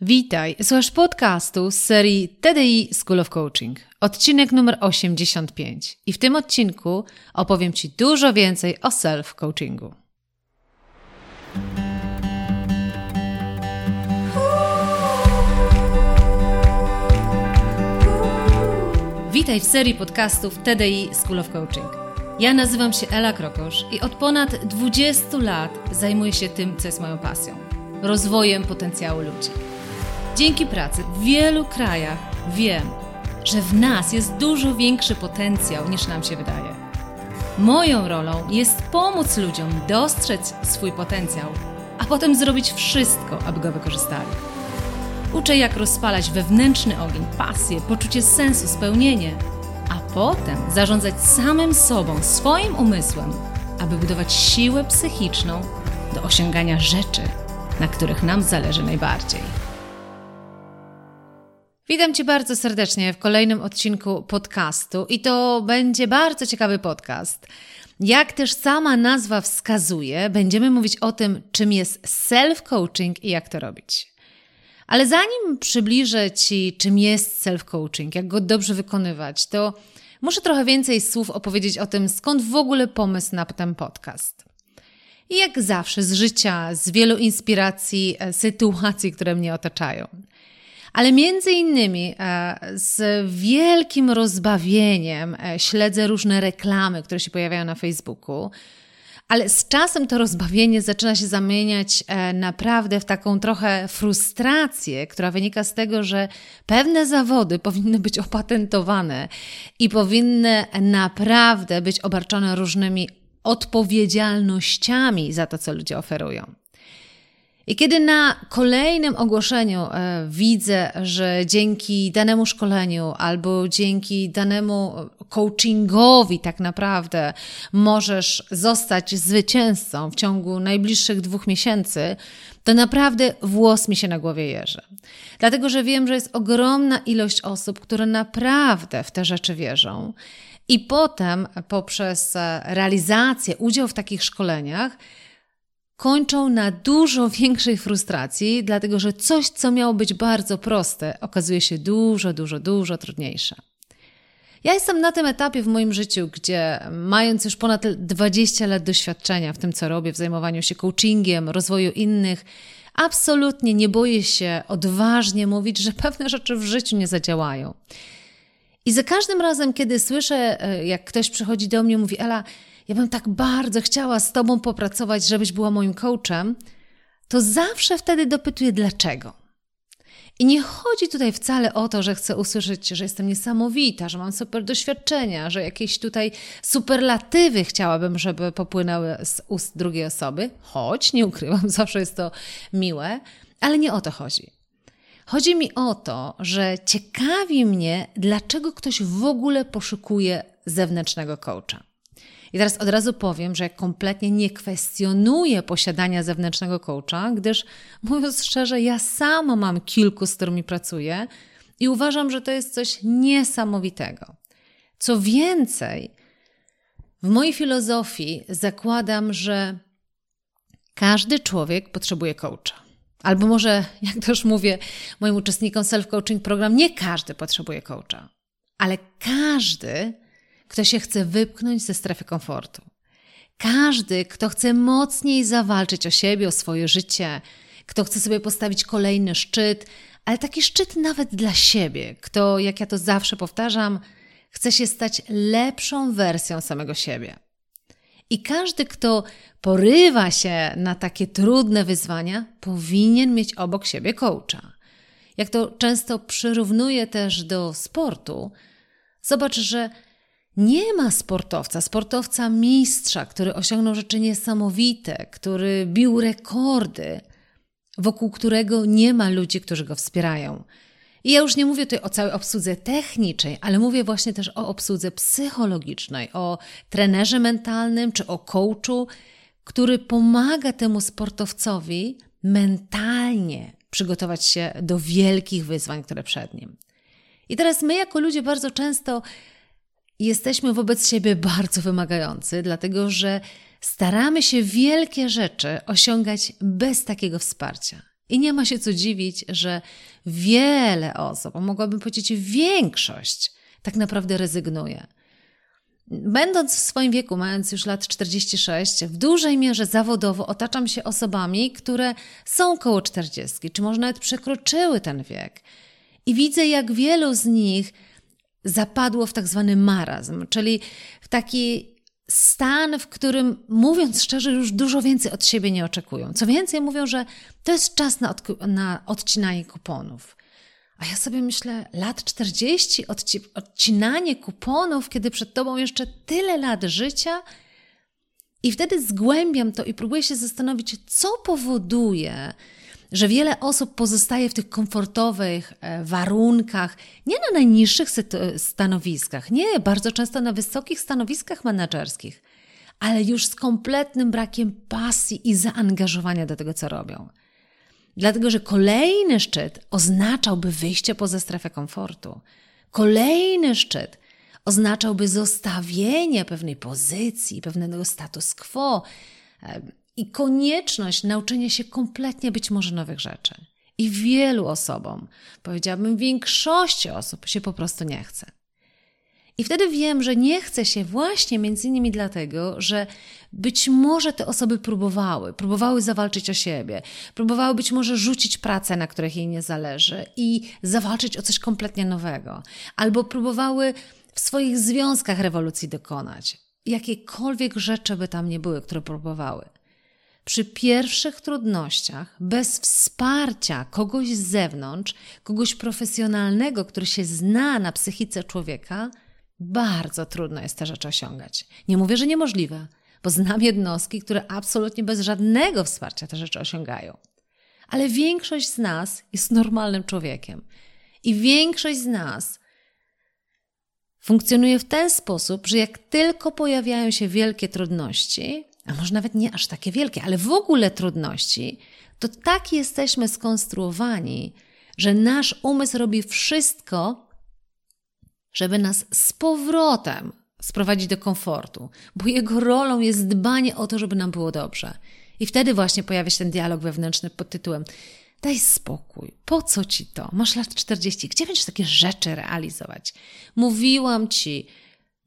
Witaj, słuchasz podcastu z serii TDI School of Coaching, odcinek numer 85 i w tym odcinku opowiem Ci dużo więcej o self-coachingu. Witaj w serii podcastów TDI School of Coaching. Ja nazywam się Ela Krokosz i od ponad 20 lat zajmuję się tym, co jest moją pasją – rozwojem potencjału ludzi. Dzięki pracy w wielu krajach wiem, że w nas jest dużo większy potencjał niż nam się wydaje. Moją rolą jest pomóc ludziom dostrzec swój potencjał, a potem zrobić wszystko, aby go wykorzystali. Uczę, jak rozpalać wewnętrzny ogień, pasję, poczucie sensu, spełnienie, a potem zarządzać samym sobą, swoim umysłem, aby budować siłę psychiczną do osiągania rzeczy, na których nam zależy najbardziej. Witam Cię bardzo serdecznie w kolejnym odcinku podcastu i to będzie bardzo ciekawy podcast. Jak też sama nazwa wskazuje, będziemy mówić o tym, czym jest self-coaching i jak to robić. Ale zanim przybliżę Ci, czym jest self-coaching, jak go dobrze wykonywać, to muszę trochę więcej słów opowiedzieć o tym, skąd w ogóle pomysł na ten podcast. I jak zawsze z życia, z wielu inspiracji, sytuacji, które mnie otaczają. Ale między innymi z wielkim rozbawieniem śledzę różne reklamy, które się pojawiają na Facebooku, ale z czasem to rozbawienie zaczyna się zamieniać naprawdę w taką trochę frustrację, która wynika z tego, że pewne zawody powinny być opatentowane i powinny naprawdę być obarczone różnymi odpowiedzialnościami za to, co ludzie oferują. I kiedy na kolejnym ogłoszeniu widzę, że dzięki danemu szkoleniu albo dzięki danemu coachingowi tak naprawdę możesz zostać zwycięzcą w ciągu najbliższych 2 miesięcy, to naprawdę włos mi się na głowie jeży. Dlatego, że wiem, że jest ogromna ilość osób, które naprawdę w te rzeczy wierzą i potem poprzez realizację, udział w takich szkoleniach kończą na dużo większej frustracji, dlatego że coś, co miało być bardzo proste, okazuje się dużo trudniejsze. Ja jestem na tym etapie w moim życiu, gdzie mając już ponad 20 lat doświadczenia w tym, co robię, w zajmowaniu się coachingiem, rozwoju innych, absolutnie nie boję się odważnie mówić, że pewne rzeczy w życiu nie zadziałają. I za każdym razem, kiedy słyszę, jak ktoś przychodzi do mnie i mówi: Ela, ja bym tak bardzo chciała z Tobą popracować, żebyś była moim coachem, to zawsze wtedy dopytuję dlaczego. I nie chodzi tutaj wcale o to, że chcę usłyszeć, że jestem niesamowita, że mam super doświadczenia, że jakieś tutaj superlatywy chciałabym, żeby popłynęły z ust drugiej osoby, choć nie ukrywam, zawsze jest to miłe, ale nie o to chodzi. Chodzi mi o to, że ciekawi mnie, dlaczego ktoś w ogóle poszukuje zewnętrznego coacha. I teraz od razu powiem, że kompletnie nie kwestionuję posiadania zewnętrznego coacha, gdyż mówiąc szczerze, ja sama mam kilku, z którymi pracuję i uważam, że to jest coś niesamowitego. Co więcej, w mojej filozofii zakładam, że każdy człowiek potrzebuje coacha. Albo może, jak też mówię moim uczestnikom self-coaching program, nie każdy potrzebuje coacha, ale każdy, kto się chce wypchnąć ze strefy komfortu. Każdy, kto chce mocniej zawalczyć o siebie, o swoje życie, kto chce sobie postawić kolejny szczyt, ale taki szczyt nawet dla siebie, kto, jak ja to zawsze powtarzam, chce się stać lepszą wersją samego siebie. I każdy, kto porywa się na takie trudne wyzwania, powinien mieć obok siebie coacha. Jak to często przyrównuję też do sportu, zobacz, że nie ma sportowca mistrza, który osiągnął rzeczy niesamowite, który bił rekordy, wokół którego nie ma ludzi, którzy go wspierają. I ja już nie mówię tutaj o całej obsłudze technicznej, ale mówię właśnie też o obsłudze psychologicznej, o trenerze mentalnym czy o coachu, który pomaga temu sportowcowi mentalnie przygotować się do wielkich wyzwań, które przed nim. I teraz my jako ludzie bardzo często jesteśmy wobec siebie bardzo wymagający, dlatego że staramy się wielkie rzeczy osiągać bez takiego wsparcia. I nie ma się co dziwić, że wiele osób, a mogłabym powiedzieć większość, tak naprawdę rezygnuje. Będąc w swoim wieku, mając już lat 46, w dużej mierze zawodowo otaczam się osobami, które są koło 40, czy może nawet przekroczyły ten wiek. I widzę, jak wielu z nich zapadło w tak zwany marazm, czyli w taki stan, w którym, mówiąc szczerze, już dużo więcej od siebie nie oczekują. Co więcej, mówią, że to jest czas na odcinanie kuponów. A ja sobie myślę, lat 40, odcinanie kuponów, kiedy przed tobą jeszcze tyle lat życia, i wtedy zgłębiam to i próbuję się zastanowić, co powoduje, że wiele osób pozostaje w tych komfortowych warunkach, nie na najniższych stanowiskach, nie, bardzo często na wysokich stanowiskach menedżerskich, ale już z kompletnym brakiem pasji i zaangażowania do tego, co robią. Dlatego, że kolejny szczyt oznaczałby wyjście poza strefę komfortu. Kolejny szczyt oznaczałby zostawienie pewnej pozycji, pewnego status quo i konieczność nauczenia się kompletnie być może nowych rzeczy. I wielu osobom, powiedziałabym większości osób, się po prostu nie chce. I wtedy wiem, że nie chce się właśnie między innymi dlatego, że być może te osoby próbowały zawalczyć o siebie, próbowały być może rzucić pracę, na których jej nie zależy i zawalczyć o coś kompletnie nowego. Albo próbowały w swoich związkach rewolucji dokonać. Jakiekolwiek rzeczy by tam nie były, które próbowały. Przy pierwszych trudnościach, bez wsparcia kogoś z zewnątrz, kogoś profesjonalnego, który się zna na psychice człowieka, bardzo trudno jest te rzeczy osiągać. Nie mówię, że niemożliwe, bo znam jednostki, które absolutnie bez żadnego wsparcia te rzeczy osiągają. Ale większość z nas jest normalnym człowiekiem. I większość z nas funkcjonuje w ten sposób, że jak tylko pojawiają się wielkie trudności, a może nawet nie aż takie wielkie, ale w ogóle trudności, to tak jesteśmy skonstruowani, że nasz umysł robi wszystko, żeby nas z powrotem sprowadzić do komfortu, bo jego rolą jest dbanie o to, żeby nam było dobrze. I wtedy właśnie pojawia się ten dialog wewnętrzny pod tytułem: daj spokój, po co ci to? Masz lat 40, gdzie będziesz takie rzeczy realizować? Mówiłam ci,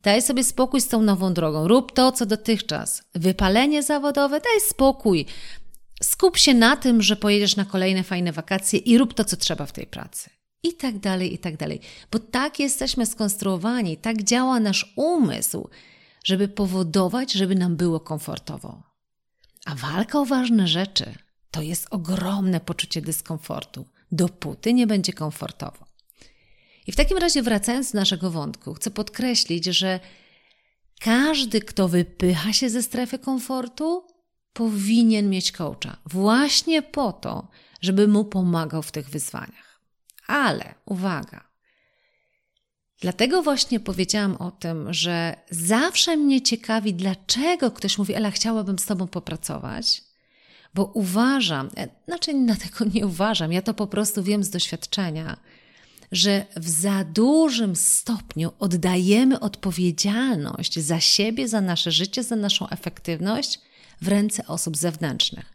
daj sobie spokój z tą nową drogą, rób to, co dotychczas. Wypalenie zawodowe, daj spokój. Skup się na tym, że pojedziesz na kolejne fajne wakacje i rób to, co trzeba w tej pracy. I tak dalej, bo tak jesteśmy skonstruowani, tak działa nasz umysł, żeby powodować, żeby nam było komfortowo. A walka o ważne rzeczy to jest ogromne poczucie dyskomfortu, dopóty nie będzie komfortowo. I w takim razie, wracając do naszego wątku, chcę podkreślić, że każdy, kto wypycha się ze strefy komfortu, powinien mieć coacha właśnie po to, żeby mu pomagał w tych wyzwaniach. Ale uwaga, dlatego właśnie powiedziałam o tym, że zawsze mnie ciekawi, dlaczego ktoś mówi: Ela, chciałabym z Tobą popracować, bo uważam, znaczy na tego nie uważam, ja to po prostu wiem z doświadczenia, że w za dużym stopniu oddajemy odpowiedzialność za siebie, za nasze życie, za naszą efektywność w ręce osób zewnętrznych.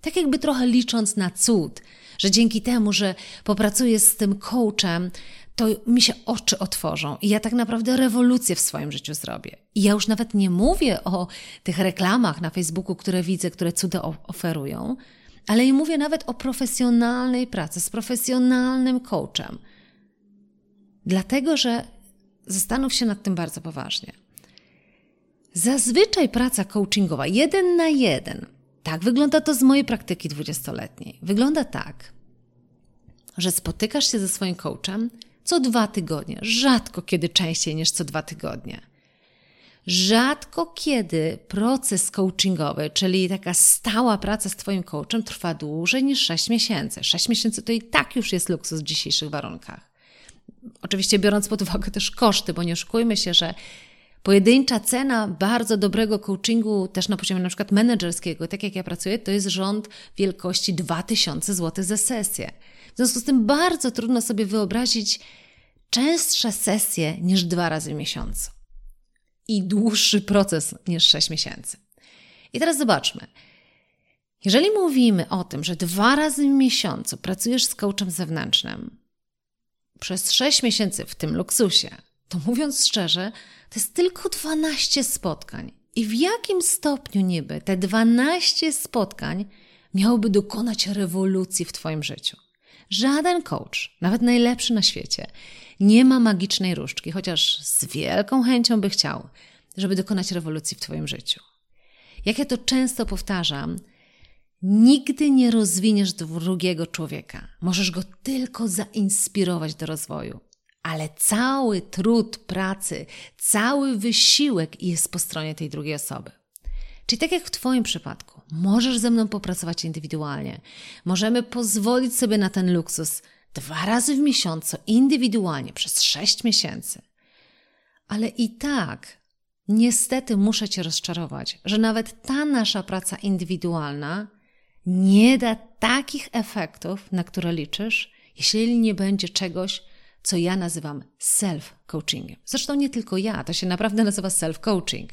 Tak jakby trochę licząc na cud, że dzięki temu, że popracuję z tym coachem, to mi się oczy otworzą i ja tak naprawdę rewolucję w swoim życiu zrobię. I ja już nawet nie mówię o tych reklamach na Facebooku, które widzę, które cuda oferują, ale i mówię nawet o profesjonalnej pracy z profesjonalnym coachem. Dlatego, że zastanów się nad tym bardzo poważnie. Zazwyczaj praca coachingowa, 1 na 1, tak wygląda to z mojej praktyki 20-letniej. Wygląda tak, że spotykasz się ze swoim coachem co 2 tygodnie, rzadko kiedy częściej niż co 2 tygodnie. Rzadko kiedy proces coachingowy, czyli taka stała praca z Twoim coachem, trwa dłużej niż 6 miesięcy. 6 miesięcy to i tak już jest luksus w dzisiejszych warunkach. Oczywiście biorąc pod uwagę też koszty, bo nie oszukujmy się, że pojedyncza cena bardzo dobrego coachingu, też na poziomie na przykład menedżerskiego, tak jak ja pracuję, to jest rzęd wielkości 2000 zł za sesję. W związku z tym bardzo trudno sobie wyobrazić częstsze sesje niż 2 razy w miesiącu i dłuższy proces niż 6 miesięcy. I teraz zobaczmy, Jeżeli mówimy o tym, że 2 razy w miesiącu pracujesz z coachem zewnętrznym przez 6 miesięcy w tym luksusie, to mówiąc szczerze, to jest tylko 12 spotkań. I w jakim stopniu niby te 12 spotkań miałoby dokonać rewolucji w Twoim życiu? Żaden coach, nawet najlepszy na świecie, nie ma magicznej różdżki, chociaż z wielką chęcią by chciał, żeby dokonać rewolucji w Twoim życiu. Jak ja to często powtarzam, nigdy nie rozwiniesz drugiego człowieka. Możesz go tylko zainspirować do rozwoju. Ale cały trud pracy, cały wysiłek jest po stronie tej drugiej osoby. Czyli tak jak w Twoim przypadku, możesz ze mną popracować indywidualnie. Możemy pozwolić sobie na ten luksus 2 razy w miesiącu, indywidualnie, przez 6 miesięcy. Ale i tak, niestety muszę Cię rozczarować, że nawet ta nasza praca indywidualna nie da takich efektów, na które liczysz, jeśli nie będzie czegoś, co ja nazywam self-coachingiem. Zresztą nie tylko ja, to się naprawdę nazywa self-coaching.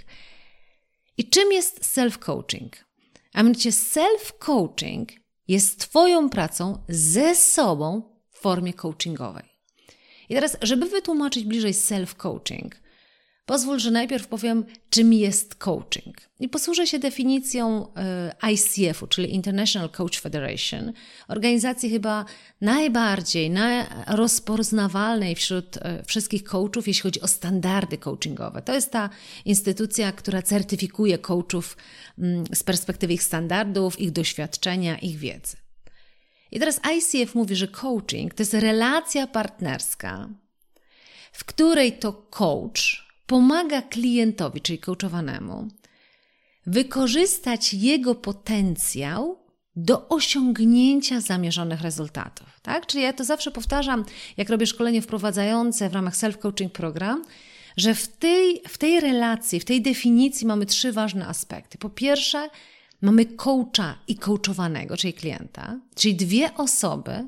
I czym jest self-coaching? A mianowicie self-coaching jest Twoją pracą ze sobą w formie coachingowej. I teraz, żeby wytłumaczyć bliżej self-coaching, pozwól, że najpierw powiem, czym jest coaching. I posłużę się definicją ICF-u, czyli International Coach Federation, organizacji chyba najbardziej rozpoznawalnej wśród wszystkich coachów, jeśli chodzi o standardy coachingowe. To jest ta instytucja, która certyfikuje coachów z perspektywy ich standardów, ich doświadczenia, ich wiedzy. I teraz ICF mówi, że coaching to jest relacja partnerska, w której to coach pomaga klientowi, czyli coachowanemu, wykorzystać jego potencjał do osiągnięcia zamierzonych rezultatów. Tak? Czyli ja to zawsze powtarzam, jak robię szkolenie wprowadzające w ramach Self-Coaching Program, że w tej relacji, w tej definicji mamy 3 ważne aspekty. Po pierwsze, mamy coacha i coachowanego, czyli klienta, czyli 2 osoby.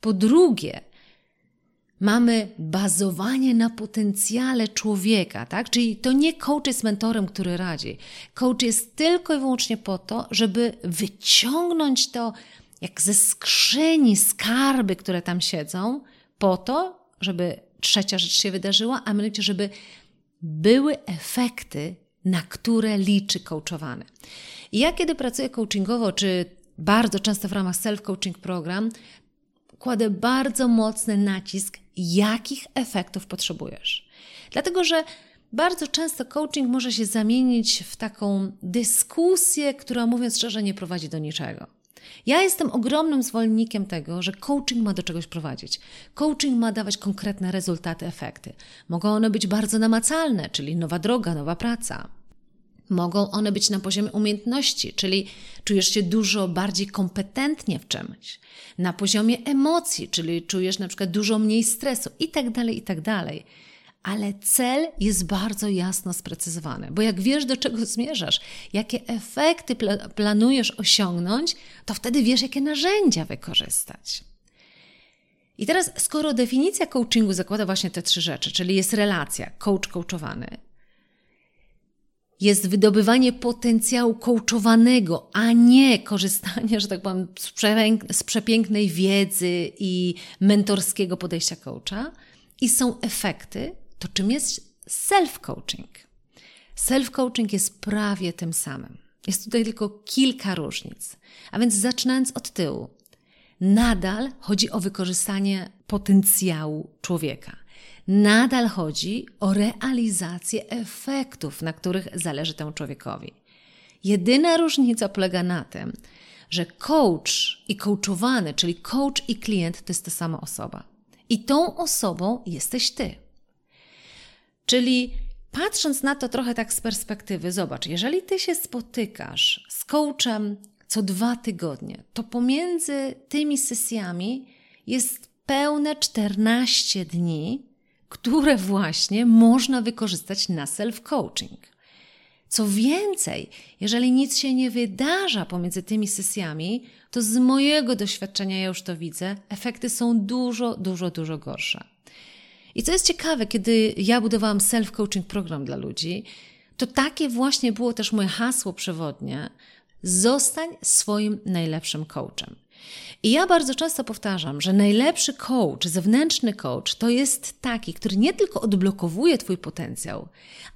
Po drugie, mamy bazowanie na potencjale człowieka, tak? Czyli to nie coach jest mentorem, który radzi. Coach jest tylko i wyłącznie po to, żeby wyciągnąć to jak ze skrzyni skarby, które tam siedzą, po to, żeby 3. rzecz się wydarzyła, a mianowicie, żeby były efekty, na które liczy coachowany. I ja kiedy pracuję coachingowo, czy bardzo często w ramach Self-Coaching Program, kładę bardzo mocny nacisk, jakich efektów potrzebujesz. Dlatego, że bardzo często coaching może się zamienić w taką dyskusję, która, mówiąc szczerze, nie prowadzi do niczego. Ja jestem ogromnym zwolennikiem tego, że coaching ma do czegoś prowadzić. Coaching ma dawać konkretne rezultaty, efekty. Mogą one być bardzo namacalne, czyli nowa droga, nowa praca. Mogą one być na poziomie umiejętności, czyli czujesz się dużo bardziej kompetentnie w czymś. Na poziomie emocji, czyli czujesz na przykład dużo mniej stresu i tak dalej, i tak dalej. Ale cel jest bardzo jasno sprecyzowany, bo jak wiesz, do czego zmierzasz, jakie efekty planujesz osiągnąć, to wtedy wiesz, jakie narzędzia wykorzystać. I teraz, skoro definicja coachingu zakłada właśnie te 3 rzeczy, czyli jest relacja, coach-coachowany, jest wydobywanie potencjału coachowanego, a nie korzystanie, że tak powiem, z przepięknej wiedzy i mentorskiego podejścia coacha. I są efekty, to czym jest self-coaching? Self-coaching jest prawie tym samym. Jest tutaj tylko kilka różnic. A więc zaczynając od tyłu, nadal chodzi o wykorzystanie potencjału człowieka. Nadal chodzi o realizację efektów, na których zależy temu człowiekowi. Jedyna różnica polega na tym, że coach i coachowany, czyli coach i klient, to jest ta sama osoba. I tą osobą jesteś Ty. Czyli patrząc na to trochę tak z perspektywy, zobacz, jeżeli Ty się spotykasz z coachem co 2 tygodnie, to pomiędzy tymi sesjami jest pełne 14 dni, które właśnie można wykorzystać na self-coaching. Co więcej, jeżeli nic się nie wydarza pomiędzy tymi sesjami, to z mojego doświadczenia, ja już to widzę, efekty są dużo gorsze. I co jest ciekawe, kiedy ja budowałam self-coaching program dla ludzi, to takie właśnie było też moje hasło przewodnie, Zostań swoim najlepszym coachem. I ja bardzo często powtarzam, że najlepszy coach, zewnętrzny coach, to jest taki, który nie tylko odblokowuje Twój potencjał,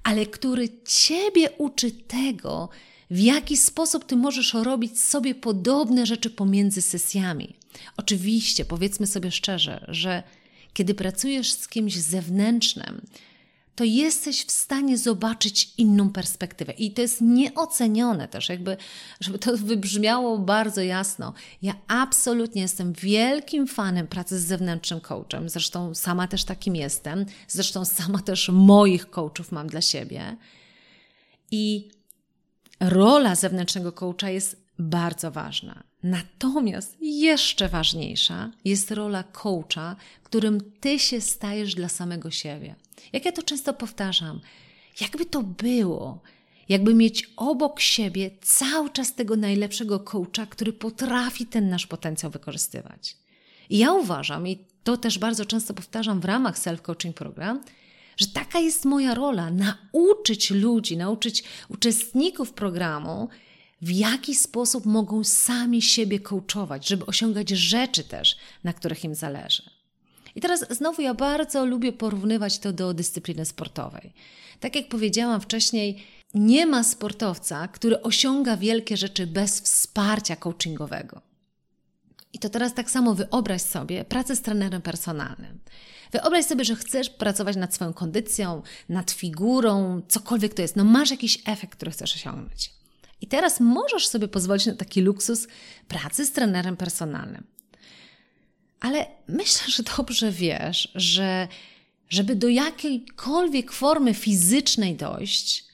ale który Ciebie uczy tego, w jaki sposób Ty możesz robić sobie podobne rzeczy pomiędzy sesjami. Oczywiście, powiedzmy sobie szczerze, że kiedy pracujesz z kimś zewnętrznym, to jesteś w stanie zobaczyć inną perspektywę. I to jest nieocenione też, jakby, żeby to wybrzmiało bardzo jasno. Ja absolutnie jestem wielkim fanem pracy z zewnętrznym coachem. Zresztą sama też takim jestem. Zresztą sama też moich coachów mam dla siebie. I rola zewnętrznego coacha jest bardzo ważna. Natomiast jeszcze ważniejsza jest rola coacha, którym Ty się stajesz dla samego siebie. Jak ja to często powtarzam, jakby to było, jakby mieć obok siebie cały czas tego najlepszego coacha, który potrafi ten nasz potencjał wykorzystywać. I ja uważam, i to też bardzo często powtarzam w ramach Self-Coaching Program, że taka jest moja rola, nauczyć ludzi, nauczyć uczestników programu, w jaki sposób mogą sami siebie coachować, żeby osiągać rzeczy też, na których im zależy. I teraz znowu ja bardzo lubię porównywać to do dyscypliny sportowej. Tak jak powiedziałam wcześniej, nie ma sportowca, który osiąga wielkie rzeczy bez wsparcia coachingowego. I to teraz tak samo wyobraź sobie pracę z trenerem personalnym. Wyobraź sobie, że chcesz pracować nad swoją kondycją, nad figurą, cokolwiek to jest. No masz jakiś efekt, który chcesz osiągnąć. I teraz możesz sobie pozwolić na taki luksus pracy z trenerem personalnym. Ale myślę, że dobrze wiesz, że żeby do jakiejkolwiek formy fizycznej dojść,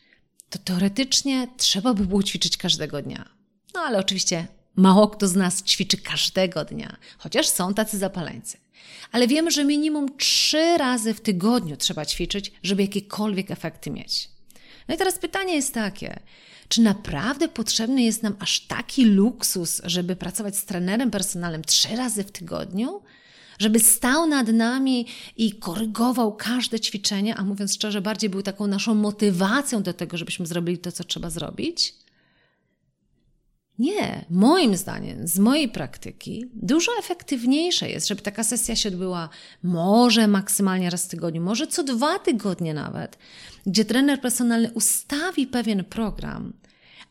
to teoretycznie trzeba by było ćwiczyć każdego dnia. No ale oczywiście mało kto z nas ćwiczy każdego dnia, chociaż są tacy zapaleńcy. Ale wiemy, że minimum 3 razy w tygodniu trzeba ćwiczyć, żeby jakiekolwiek efekty mieć. No i teraz pytanie jest takie, czy naprawdę potrzebny jest nam aż taki luksus, żeby pracować z trenerem personalnym 3 razy w tygodniu? Żeby stał nad nami i korygował każde ćwiczenie, a mówiąc szczerze, bardziej był taką naszą motywacją do tego, żebyśmy zrobili to, co trzeba zrobić? Nie, moim zdaniem, z mojej praktyki, dużo efektywniejsze jest, żeby taka sesja się odbyła może maksymalnie raz w tygodniu, może co 2 tygodnie nawet, gdzie trener personalny ustawi pewien program,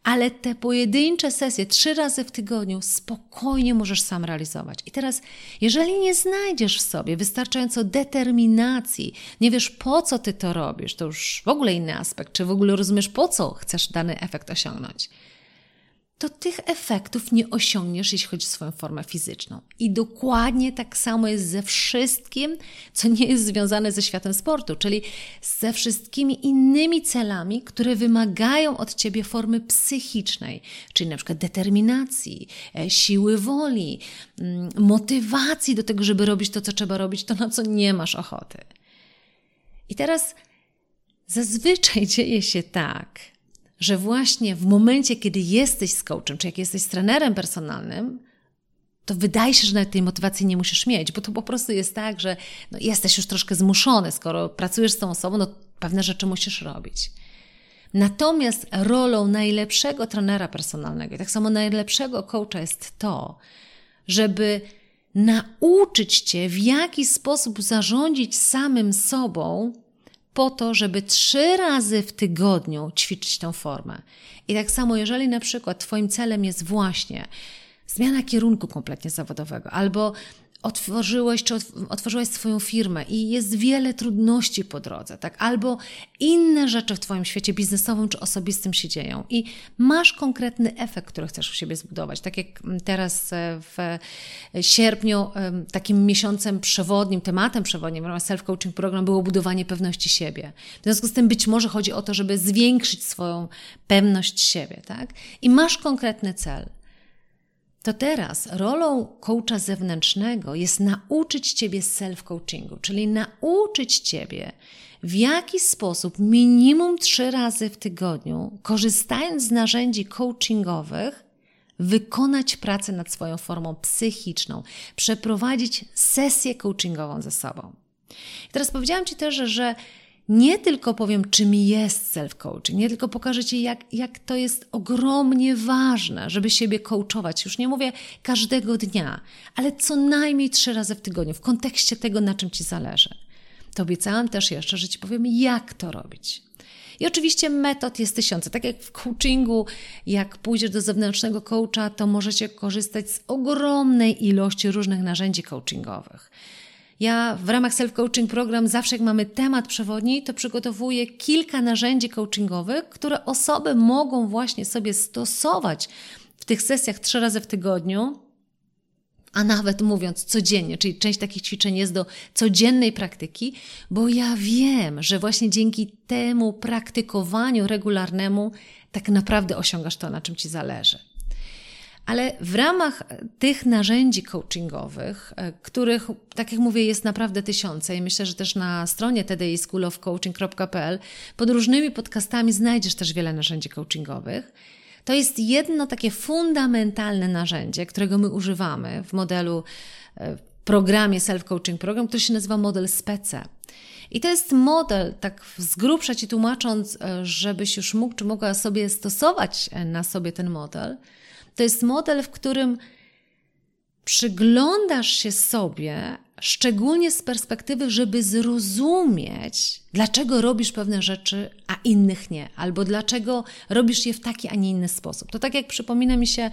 ale te pojedyncze sesje 3 razy w tygodniu spokojnie możesz sam realizować. I teraz, jeżeli nie znajdziesz w sobie wystarczająco determinacji, nie wiesz po co ty to robisz, to już w ogóle inny aspekt, czy w ogóle rozumiesz po co chcesz dany efekt osiągnąć, to tych efektów nie osiągniesz, jeśli chodzi o swoją formę fizyczną. I dokładnie tak samo jest ze wszystkim, co nie jest związane ze światem sportu, czyli ze wszystkimi innymi celami, które wymagają od Ciebie formy psychicznej, czyli na przykład determinacji, siły woli, motywacji do tego, żeby robić to, co trzeba robić, to na co nie masz ochoty. I teraz zazwyczaj dzieje się tak, że właśnie w momencie, kiedy jesteś z coachem, czy jak jesteś z trenerem personalnym, to wydaje się, że nawet tej motywacji nie musisz mieć, bo to po prostu jest tak, że no jesteś już troszkę zmuszony, skoro pracujesz z tą osobą, no pewne rzeczy musisz robić. Natomiast rolą najlepszego trenera personalnego i tak samo najlepszego coacha jest to, żeby nauczyć Cię, w jaki sposób zarządzić samym sobą, po to, żeby 3 razy w tygodniu ćwiczyć tą formę. I tak samo, jeżeli na przykład Twoim celem jest właśnie zmiana kierunku kompletnie zawodowego, albo otworzyłeś czy otworzyłaś swoją firmę i jest wiele trudności po drodze, tak? Albo inne rzeczy w Twoim świecie biznesowym czy osobistym się dzieją i masz konkretny efekt, który chcesz u siebie zbudować. Tak jak teraz w sierpniu takim miesiącem przewodnim, tematem przewodnim w ramach Self-Coaching Program było budowanie pewności siebie. W związku z tym być może chodzi o to, żeby zwiększyć swoją pewność siebie, tak? I masz konkretny cel. To teraz rolą coacha zewnętrznego jest nauczyć Ciebie self-coachingu, czyli nauczyć Ciebie, w jaki sposób minimum 3 razy w tygodniu, korzystając z narzędzi coachingowych, wykonać pracę nad swoją formą psychiczną, przeprowadzić sesję coachingową ze sobą. I teraz powiedziałam Ci też, że nie tylko powiem, czym jest self-coaching, nie tylko pokażę Ci, jak to jest ogromnie ważne, żeby siebie coachować. Już nie mówię każdego dnia, ale co najmniej 3 razy w tygodniu, w kontekście tego, na czym Ci zależy. To obiecałam też jeszcze, że Ci powiem, jak to robić. I oczywiście metod jest tysiące. Tak jak w coachingu, jak pójdziesz do zewnętrznego coacha, to możecie korzystać z ogromnej ilości różnych narzędzi coachingowych. Ja w ramach Self-Coaching Program zawsze jak mamy temat przewodni, to przygotowuję kilka narzędzi coachingowych, które osoby mogą właśnie sobie stosować w tych sesjach 3 razy w tygodniu, a nawet mówiąc codziennie, czyli część takich ćwiczeń jest do codziennej praktyki, bo ja wiem, że właśnie dzięki temu praktykowaniu regularnemu tak naprawdę osiągasz to, na czym Ci zależy. Ale w ramach tych narzędzi coachingowych, których, tak jak mówię, jest naprawdę tysiące i myślę, że też na stronie TDI School of Coaching.pl pod różnymi podcastami znajdziesz też wiele narzędzi coachingowych, to jest jedno takie fundamentalne narzędzie, którego my używamy w modelu, programie Self-Coaching Program, który się nazywa model SPECE. I to jest model, tak z grubsza Ci tłumacząc, żebyś już mógł czy mogła sobie stosować na sobie ten model. To jest model, w którym przyglądasz się sobie, szczególnie z perspektywy, żeby zrozumieć, dlaczego robisz pewne rzeczy, a innych nie, albo dlaczego robisz je w taki, a nie inny sposób. To tak jak przypomina mi się,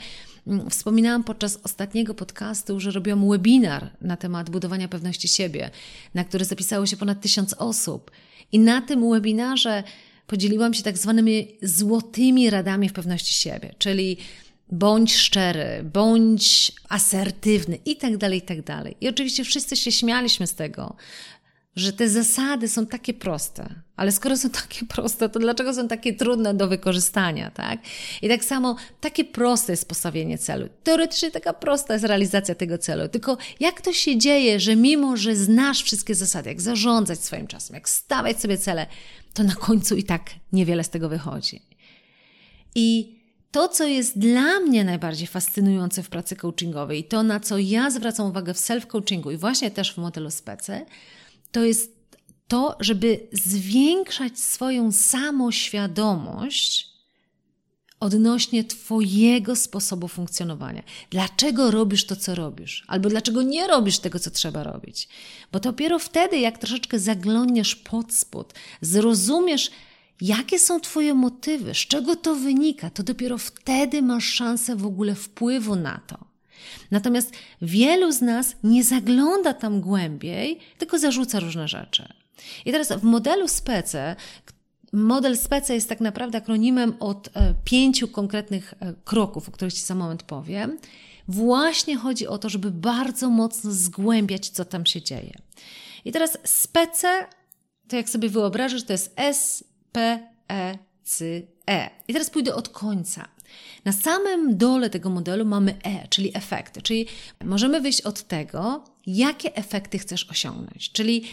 wspominałam podczas ostatniego podcastu, że robiłam webinar na temat budowania pewności siebie, na który zapisało się ponad 1000 osób. I na tym webinarze podzieliłam się tak zwanymi złotymi radami w pewności siebie, czyli bądź szczery, bądź asertywny i tak dalej, i tak dalej. I oczywiście wszyscy się śmialiśmy z tego, że te zasady są takie proste. Ale skoro są takie proste, to dlaczego są takie trudne do wykorzystania, tak? I tak samo takie proste jest postawienie celu. Teoretycznie taka prosta jest realizacja tego celu. Tylko jak to się dzieje, że mimo, że znasz wszystkie zasady, jak zarządzać swoim czasem, jak stawiać sobie cele, to na końcu i tak niewiele z tego wychodzi. I to, co jest dla mnie najbardziej fascynujące w pracy coachingowej i to, na co ja zwracam uwagę w self-coachingu i właśnie też w modelu SPECE, to jest to, żeby zwiększać swoją samoświadomość odnośnie Twojego sposobu funkcjonowania. Dlaczego robisz to, co robisz? Albo dlaczego nie robisz tego, co trzeba robić? Bo dopiero wtedy, jak troszeczkę zaglądniesz pod spód, zrozumiesz, jakie są Twoje motywy, z czego to wynika, to dopiero wtedy masz szansę w ogóle wpływu na to. Natomiast wielu z nas nie zagląda tam głębiej, tylko zarzuca różne rzeczy. I teraz w modelu SPECE, model SPECE jest tak naprawdę akronimem od 5 konkretnych kroków, o których Ci za moment powiem. Właśnie chodzi o to, żeby bardzo mocno zgłębiać, co tam się dzieje. I teraz SPECE, to jak sobie wyobrażasz, to jest SPECE. I teraz pójdę od końca. Na samym dole tego modelu mamy E, czyli efekty. Czyli możemy wyjść od tego, jakie efekty chcesz osiągnąć. Czyli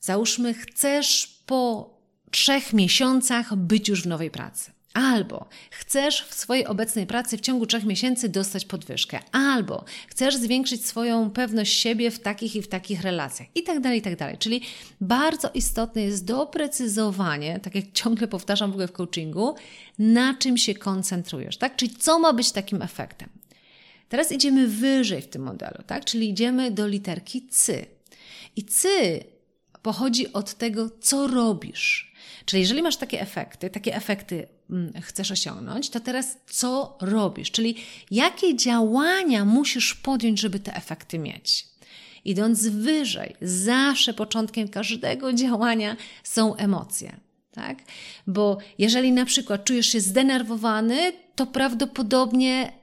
załóżmy, chcesz po 3 miesiącach być już w nowej pracy. Albo chcesz w swojej obecnej pracy w ciągu 3 miesięcy dostać podwyżkę. Albo chcesz zwiększyć swoją pewność siebie w takich i w takich relacjach. I tak dalej, i tak dalej. Czyli bardzo istotne jest doprecyzowanie, tak jak ciągle powtarzam w ogóle w coachingu, na czym się koncentrujesz, tak? Czyli co ma być takim efektem. Teraz idziemy wyżej w tym modelu, tak? Czyli idziemy do literki C. I C pochodzi od tego, co robisz. Czyli jeżeli masz takie efekty chcesz osiągnąć, to teraz co robisz? Czyli jakie działania musisz podjąć, żeby te efekty mieć? Idąc wyżej, zawsze początkiem każdego działania są emocje, tak? Bo jeżeli na przykład czujesz się zdenerwowany, to prawdopodobnie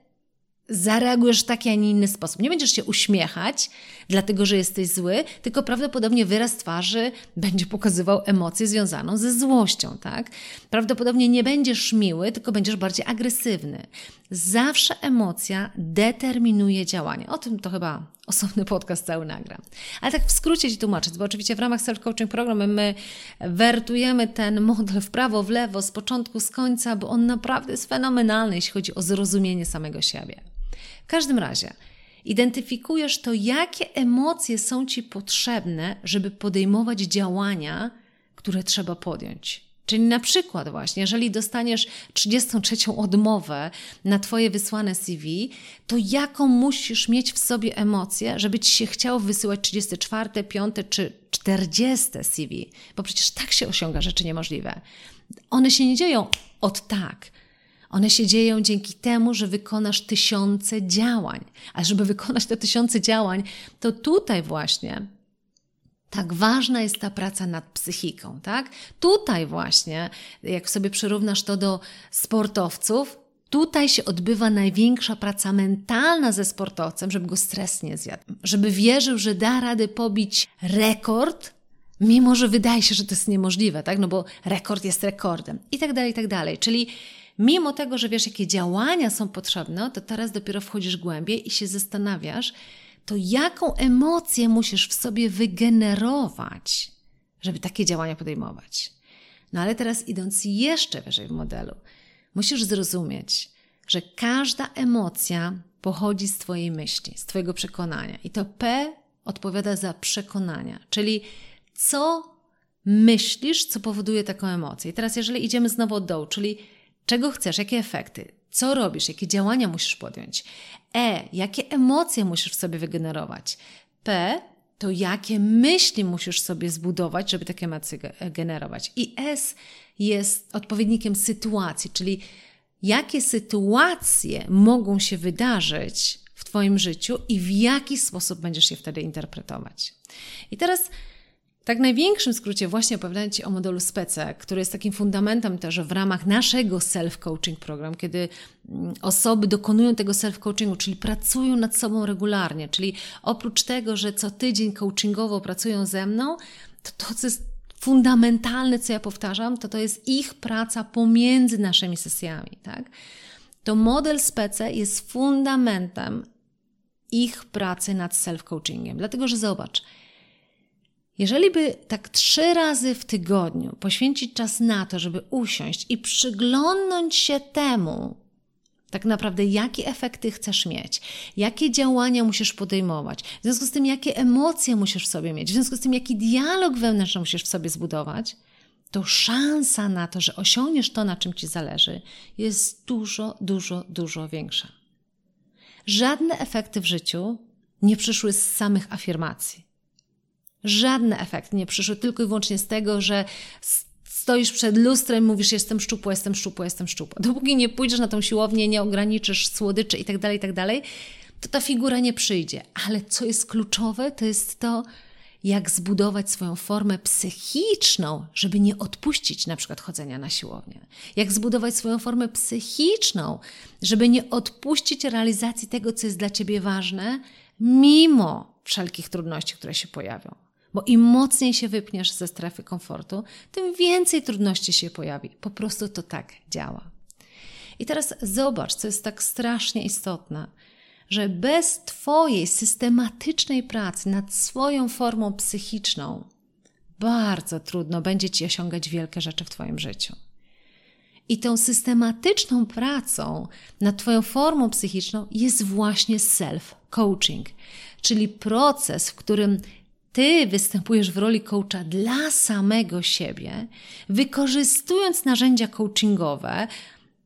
zareagujesz w taki, a nie inny sposób. Nie będziesz się uśmiechać, dlatego że jesteś zły, tylko prawdopodobnie wyraz twarzy będzie pokazywał emocję związaną ze złością, tak? Prawdopodobnie nie będziesz miły, tylko będziesz bardziej agresywny. Zawsze emocja determinuje działanie. O tym to chyba osobny podcast cały nagram. Ale tak w skrócie Ci tłumaczę, bo oczywiście w ramach Self-Coaching Programu my wertujemy ten model w prawo, w lewo, z początku, z końca, bo on naprawdę jest fenomenalny, jeśli chodzi o zrozumienie samego siebie. W każdym razie identyfikujesz to, jakie emocje są Ci potrzebne, żeby podejmować działania, które trzeba podjąć. Czyli na przykład właśnie, jeżeli dostaniesz 33. odmowę na Twoje wysłane CV, to jaką musisz mieć w sobie emocję, żeby Ci się chciało wysyłać 34., 5. czy 40. CV? Bo przecież tak się osiąga rzeczy niemożliwe. One się nie dzieją od tak. One się dzieją dzięki temu, że wykonasz 1000 działań. A żeby wykonać te 1000 działań, to tutaj właśnie tak ważna jest ta praca nad psychiką, tak? Tutaj właśnie, jak sobie przyrównasz to do sportowców, tutaj się odbywa największa praca mentalna ze sportowcem, żeby go stres nie zjadł. Żeby wierzył, że da radę pobić rekord, mimo że wydaje się, że to jest niemożliwe, tak? No bo rekord jest rekordem i tak dalej, i tak dalej. Czyli mimo tego, że wiesz, jakie działania są potrzebne, to teraz dopiero wchodzisz głębiej i się zastanawiasz, to jaką emocję musisz w sobie wygenerować, żeby takie działania podejmować. No ale teraz idąc jeszcze wyżej w modelu, musisz zrozumieć, że każda emocja pochodzi z Twojej myśli, z Twojego przekonania. I to P odpowiada za przekonania, czyli co myślisz, co powoduje taką emocję. I teraz jeżeli idziemy znowu od dołu, czyli czego chcesz, jakie efekty, co robisz, jakie działania musisz podjąć. E, jakie emocje musisz w sobie wygenerować. P, to jakie myśli musisz sobie zbudować, żeby takie emocje generować. I S jest odpowiednikiem sytuacji, czyli jakie sytuacje mogą się wydarzyć w Twoim życiu i w jaki sposób będziesz je wtedy interpretować. I teraz tak w największym skrócie właśnie opowiadam Ci o modelu SPECE, który jest takim fundamentem też w ramach naszego self-coaching program, kiedy osoby dokonują tego self-coachingu, czyli pracują nad sobą regularnie, czyli oprócz tego, że co tydzień coachingowo pracują ze mną, to co jest fundamentalne, co ja powtarzam, to jest ich praca pomiędzy naszymi sesjami, tak? To model SPECE jest fundamentem ich pracy nad self-coachingiem, dlatego że zobacz, jeżeli by tak 3 razy w tygodniu poświęcić czas na to, żeby usiąść i przyglądnąć się temu, tak naprawdę jakie efekty chcesz mieć, jakie działania musisz podejmować, w związku z tym jakie emocje musisz w sobie mieć, w związku z tym jaki dialog wewnętrzny musisz w sobie zbudować, to szansa na to, że osiągniesz to, na czym Ci zależy, jest dużo, dużo, dużo większa. Żadne efekty w życiu nie przyszły z samych afirmacji. Żadne efekty nie przyszły tylko i wyłącznie z tego, że stoisz przed lustrem i mówisz jestem szczupła, jestem szczupła, jestem szczupła. Dopóki nie pójdziesz na tą siłownię, nie ograniczysz słodyczy i tak dalej, to ta figura nie przyjdzie. Ale co jest kluczowe, to jest to, jak zbudować swoją formę psychiczną, żeby nie odpuścić na przykład chodzenia na siłownię. Jak zbudować swoją formę psychiczną, żeby nie odpuścić realizacji tego, co jest dla Ciebie ważne, mimo wszelkich trudności, które się pojawią. Bo im mocniej się wypniesz ze strefy komfortu, tym więcej trudności się pojawi. Po prostu to tak działa. I teraz zobacz, co jest tak strasznie istotne, że bez Twojej systematycznej pracy nad swoją formą psychiczną bardzo trudno będzie Ci osiągać wielkie rzeczy w Twoim życiu. I tą systematyczną pracą nad Twoją formą psychiczną jest właśnie self-coaching, czyli proces, w którym Ty występujesz w roli coacha dla samego siebie, wykorzystując narzędzia coachingowe,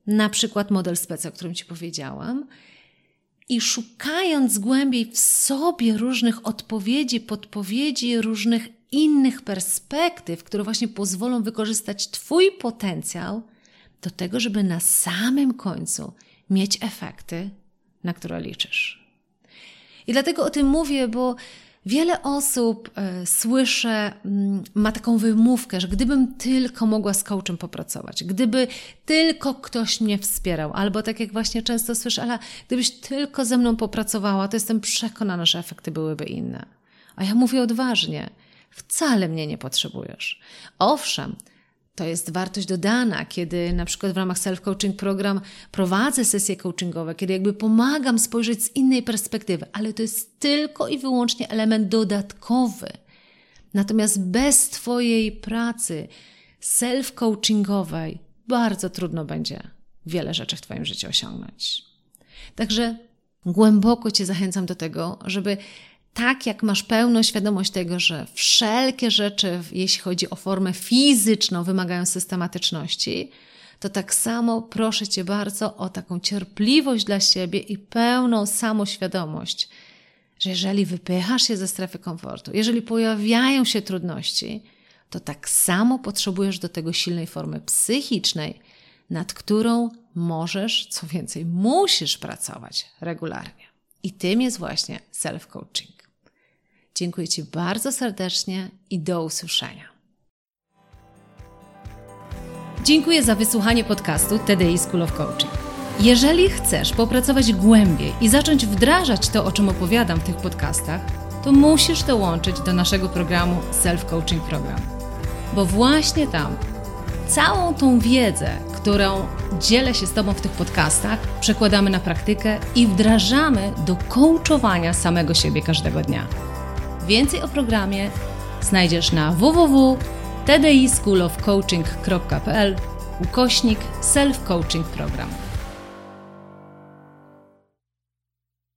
na przykład model SPECE, o którym Ci powiedziałam, i szukając głębiej w sobie różnych odpowiedzi, podpowiedzi, różnych innych perspektyw, które właśnie pozwolą wykorzystać Twój potencjał do tego, żeby na samym końcu mieć efekty, na które liczysz. I dlatego o tym mówię, bo wiele osób słyszę, ma taką wymówkę, że gdybym tylko mogła z coachem popracować, gdyby tylko ktoś mnie wspierał, albo tak jak właśnie często słyszę, ale gdybyś tylko ze mną popracowała, to jestem przekonana, że efekty byłyby inne. A ja mówię odważnie, wcale mnie nie potrzebujesz. Owszem, to jest wartość dodana, kiedy na przykład w ramach self-coaching program prowadzę sesje coachingowe, kiedy jakby pomagam spojrzeć z innej perspektywy, ale to jest tylko i wyłącznie element dodatkowy. Natomiast bez Twojej pracy self-coachingowej bardzo trudno będzie wiele rzeczy w Twoim życiu osiągnąć. Także głęboko Cię zachęcam do tego, żeby tak jak masz pełną świadomość tego, że wszelkie rzeczy, jeśli chodzi o formę fizyczną, wymagają systematyczności, to tak samo proszę Cię bardzo o taką cierpliwość dla siebie i pełną samoświadomość, że jeżeli wypychasz się ze strefy komfortu, jeżeli pojawiają się trudności, to tak samo potrzebujesz do tego silnej formy psychicznej, nad którą możesz, co więcej, musisz pracować regularnie. I tym jest właśnie self-coaching. Dziękuję Ci bardzo serdecznie i do usłyszenia. Dziękuję za wysłuchanie podcastu TDI School of Coaching. Jeżeli chcesz popracować głębiej i zacząć wdrażać to, o czym opowiadam w tych podcastach, to musisz dołączyć do naszego programu Self-Coaching Program. Bo właśnie tam całą tą wiedzę, którą dzielę się z Tobą w tych podcastach, przekładamy na praktykę i wdrażamy do coachowania samego siebie każdego dnia. Więcej o programie znajdziesz na www.tdischoolofcoaching.pl/self-coaching program.